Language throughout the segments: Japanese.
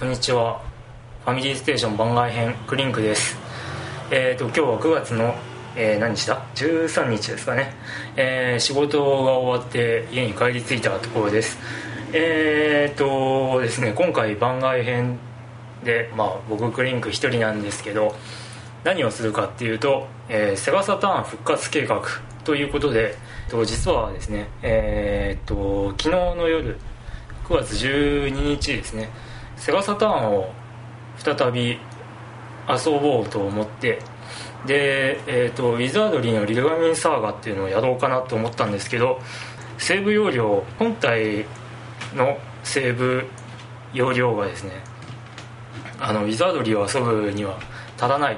こんにちは。ファミリーステーション番外編クリンクです。今日は9月の、何日だ13日ですかね、仕事が終わって家に帰り着いたところです。ですね、今回番外編で、僕クリンク一人なんですけど、何をするかっていうと、セガサターン復活計画ということで、実はですね、昨日の夜9月12日ですね、セガサターンを再び遊ぼうと思って、で、ウィザードリーのリルガミンサーガっていうのをやろうかなと思ったんですけど、セーブ容量、本体のセーブ容量がですね、ウィザードリーを遊ぶには足らない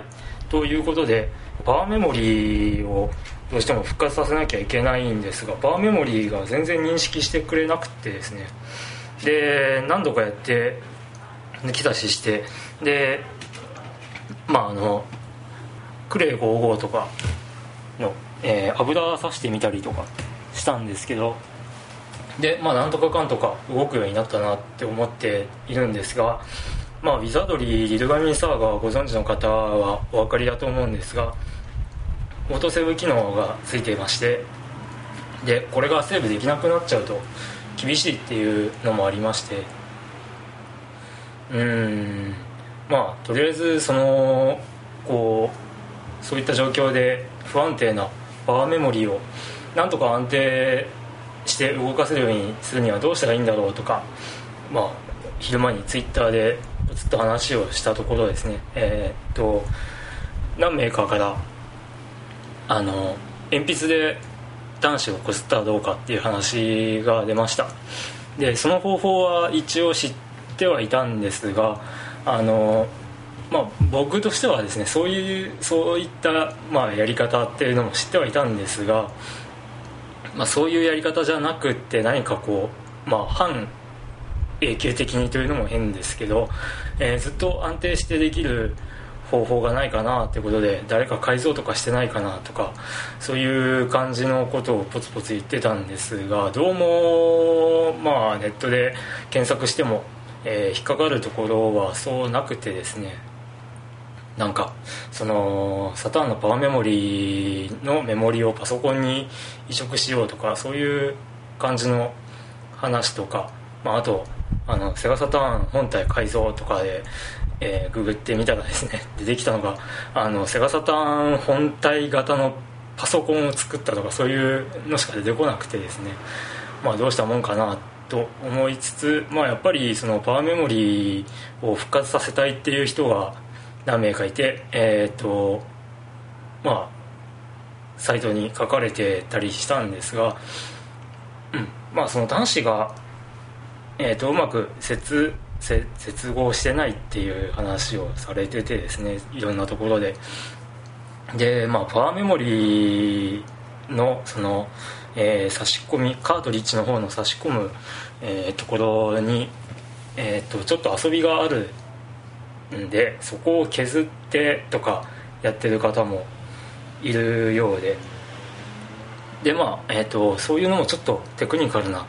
ということで、バーメモリーをどうしても復活させなきゃいけないんですが、バーメモリーが全然認識してくれなくてですね、で何度かやって抜き出しして、でクレイ55とかの、油さしてみたりとかしたんですけど、でなんとかかんとか動くようになったなって思っているんですが、ウィザードリーリルガミンサーガーをご存知の方はお分かりだと思うんですが、オートセーブ機能がついていまして、でこれがセーブできなくなっちゃうと厳しいっていうのもありまして、とりあえずそういった状況で不安定なバーメモリーをなんとか安定して動かせるようにするにはどうしたらいいんだろうとか、昼間にツイッターでずっと話をしたところですね、何名かから鉛筆で端子をこすったらどうかっていう話が出ました。でその方法は一応知ってはいたんですが、僕としてはですね、そういった、やり方っていうのも知ってはいたんですが、そういうやり方じゃなくって、何か半永久的にというのも変ですけど、ずっと安定してできる方法がないかなってことで、誰か改造とかしてないかなとか、そういう感じのことをポツポツ言ってたんですが、どうもネットで検索しても、引っかかるところはそうなくてですね、サターンのパワーメモリーのメモリをパソコンに移植しようとか、そういう感じの話とか、あとセガサターン本体改造とかで、ググってみたらですね、出てきたのがセガサターン本体型のパソコンを作ったとか、そういうのしか出てこなくてですね、どうしたもんかなと思いつつ、やっぱりそのパワーメモリーを復活させたいっていう人が何名かいて、サイトに書かれてたりしたんですが、その端子が、うまく接合してないっていう話をされててですね、いろんなところで。で、パワーメモリーのその、差し込みカートリッジの方の差し込む、ところに、ちょっと遊びがあるんで、そこを削ってとかやってる方もいるようで、でそういうのもちょっとテクニカルな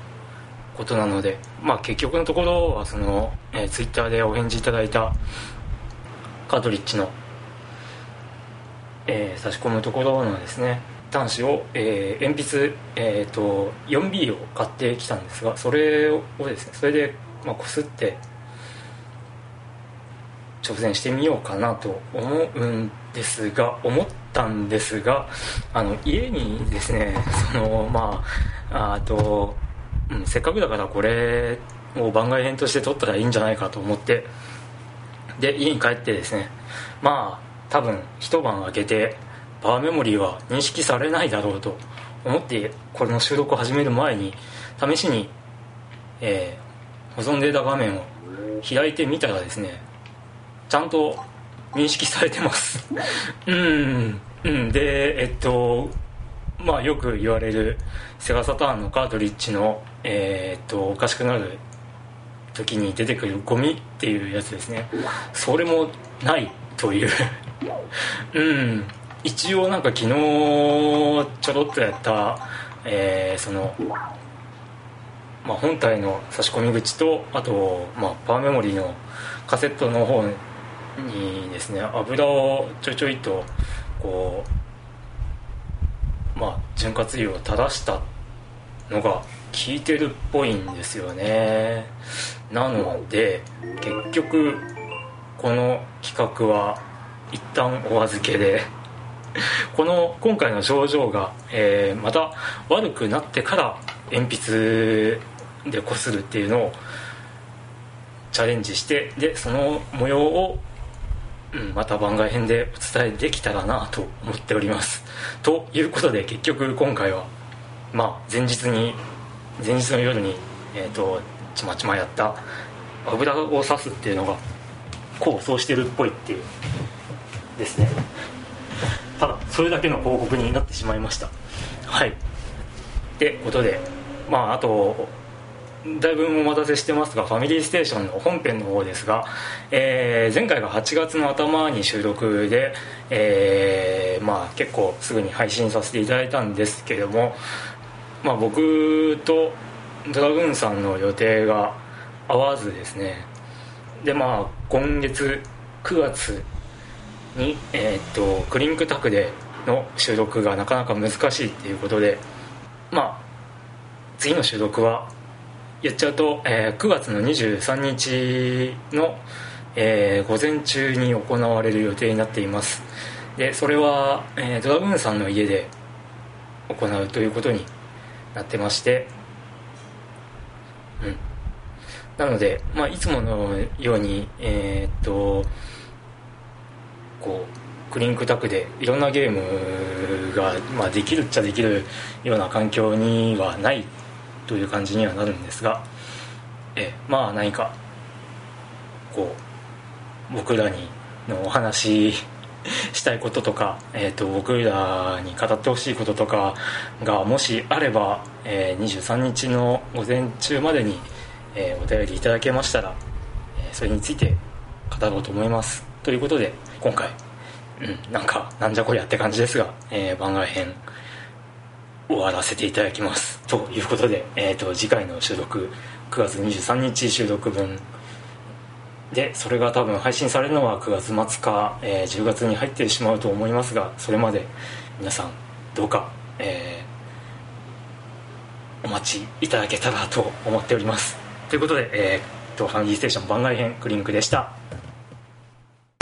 ことなので、結局のところはその、ツイッターでお返事いただいたカートリッジの、差し込むところのですね、端子を、鉛筆、4B を買ってきたんですが、それでこすって挑戦してみようかなと思ったんですが、家にですね、せっかくだからこれを番外編として撮ったらいいんじゃないかと思って、で家に帰ってですね、多分一晩明けてパワーメモリーは認識されないだろうと思って、この収録を始める前に試しに、保存データ画面を開いてみたらですね、ちゃんと認識されてますでよく言われるセガサターンのカートリッジの、おかしくなる時に出てくるゴミっていうやつですね、それもないという一応昨日ちょろっとやった、本体の差し込み口と、あと、パワーメモリーのカセットの方にですね、油をちょいちょいとこう、まあ、潤滑油を垂らしたのが効いてるっぽいんですよね。なので結局この企画は一旦お預けでこの今回の症状が、また悪くなってから鉛筆でこするっていうのをチャレンジして、でその模様を、また番外編でお伝えできたらなと思っております。ということで結局今回は、まあ、前日の夜に、ちまちまやった油を刺すっていうのが功を奏してるっぽいっていうですね。ただそれだけの報告になってしまいました。はい、ってことで、まああとだいぶお待たせしてますが、ファミリーステーションの本編の方ですが、前回が8月の頭に収録で、まあ結構すぐに配信させていただいたんですけども、まあ僕とドラグーンさんの予定が合わずですね、でまあ今月9月に、クリンクタクでの収録がなかなか難しいっていうことで、まあ次の収録は言っちゃうと、9月の23日の、午前中に行われる予定になっています。でそれは、ドラグーンさんの家で行うということになってまして、なので、まあ、いつものようにこうクリンクタクでいろんなゲームが、まあ、できるっちゃできるような環境にはないという感じにはなるんですが、まあ何かこう僕らにのお話したいこととか、僕らに語ってほしいこととかがもしあれば、23日の午前中までに、お便りいただけましたら、それについて語ろうと思います。ということで今回、なんじゃこりゃって感じですが、番外編終わらせていただきます。ということで、次回の収録9月23日収録分で、それが多分配信されるのは9月末か、10月に入ってしまうと思いますが、それまで皆さんどうか、お待ちいただけたらと思っております。ということで、ファミリーステーション番外編クリンクでした。